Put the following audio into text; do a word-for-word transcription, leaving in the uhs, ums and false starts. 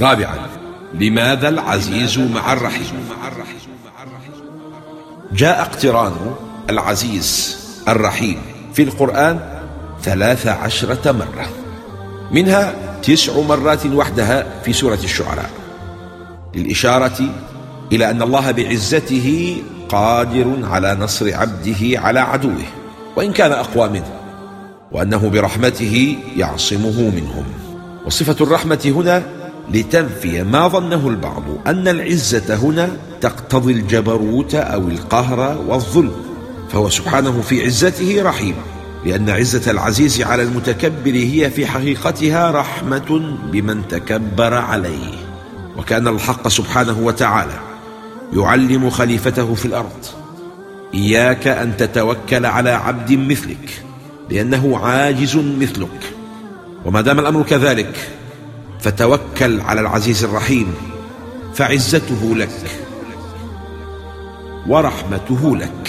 رابعا، لماذا العزيز مع الرحيم؟ جاء اقتران العزيز الرحيم في القرآن ثلاث عشرة مرة، منها تسع مرات وحدها في سورة الشعراء، للإشارة إلى أن الله بعزته قادر على نصر عبده على عدوه وإن كان أقوى منه، وأنه برحمته يعصمه منهم. وصفة الرحمة هنا لتنفي ما ظنه البعض أن العزة هنا تقتضي الجبروت أو القهر والظلم، فهو سبحانه في عزته رحيم، لأن عزة العزيز على المتكبر هي في حقيقتها رحمة بمن تكبر عليه. وكان الحق سبحانه وتعالى يعلم خليفته في الأرض: إياك أن تتوكل على عبد مثلك لأنه عاجز مثلك. وما دام الأمر كذلك فتوكل على العزيز الرحيم، فعزته لك ورحمته لك.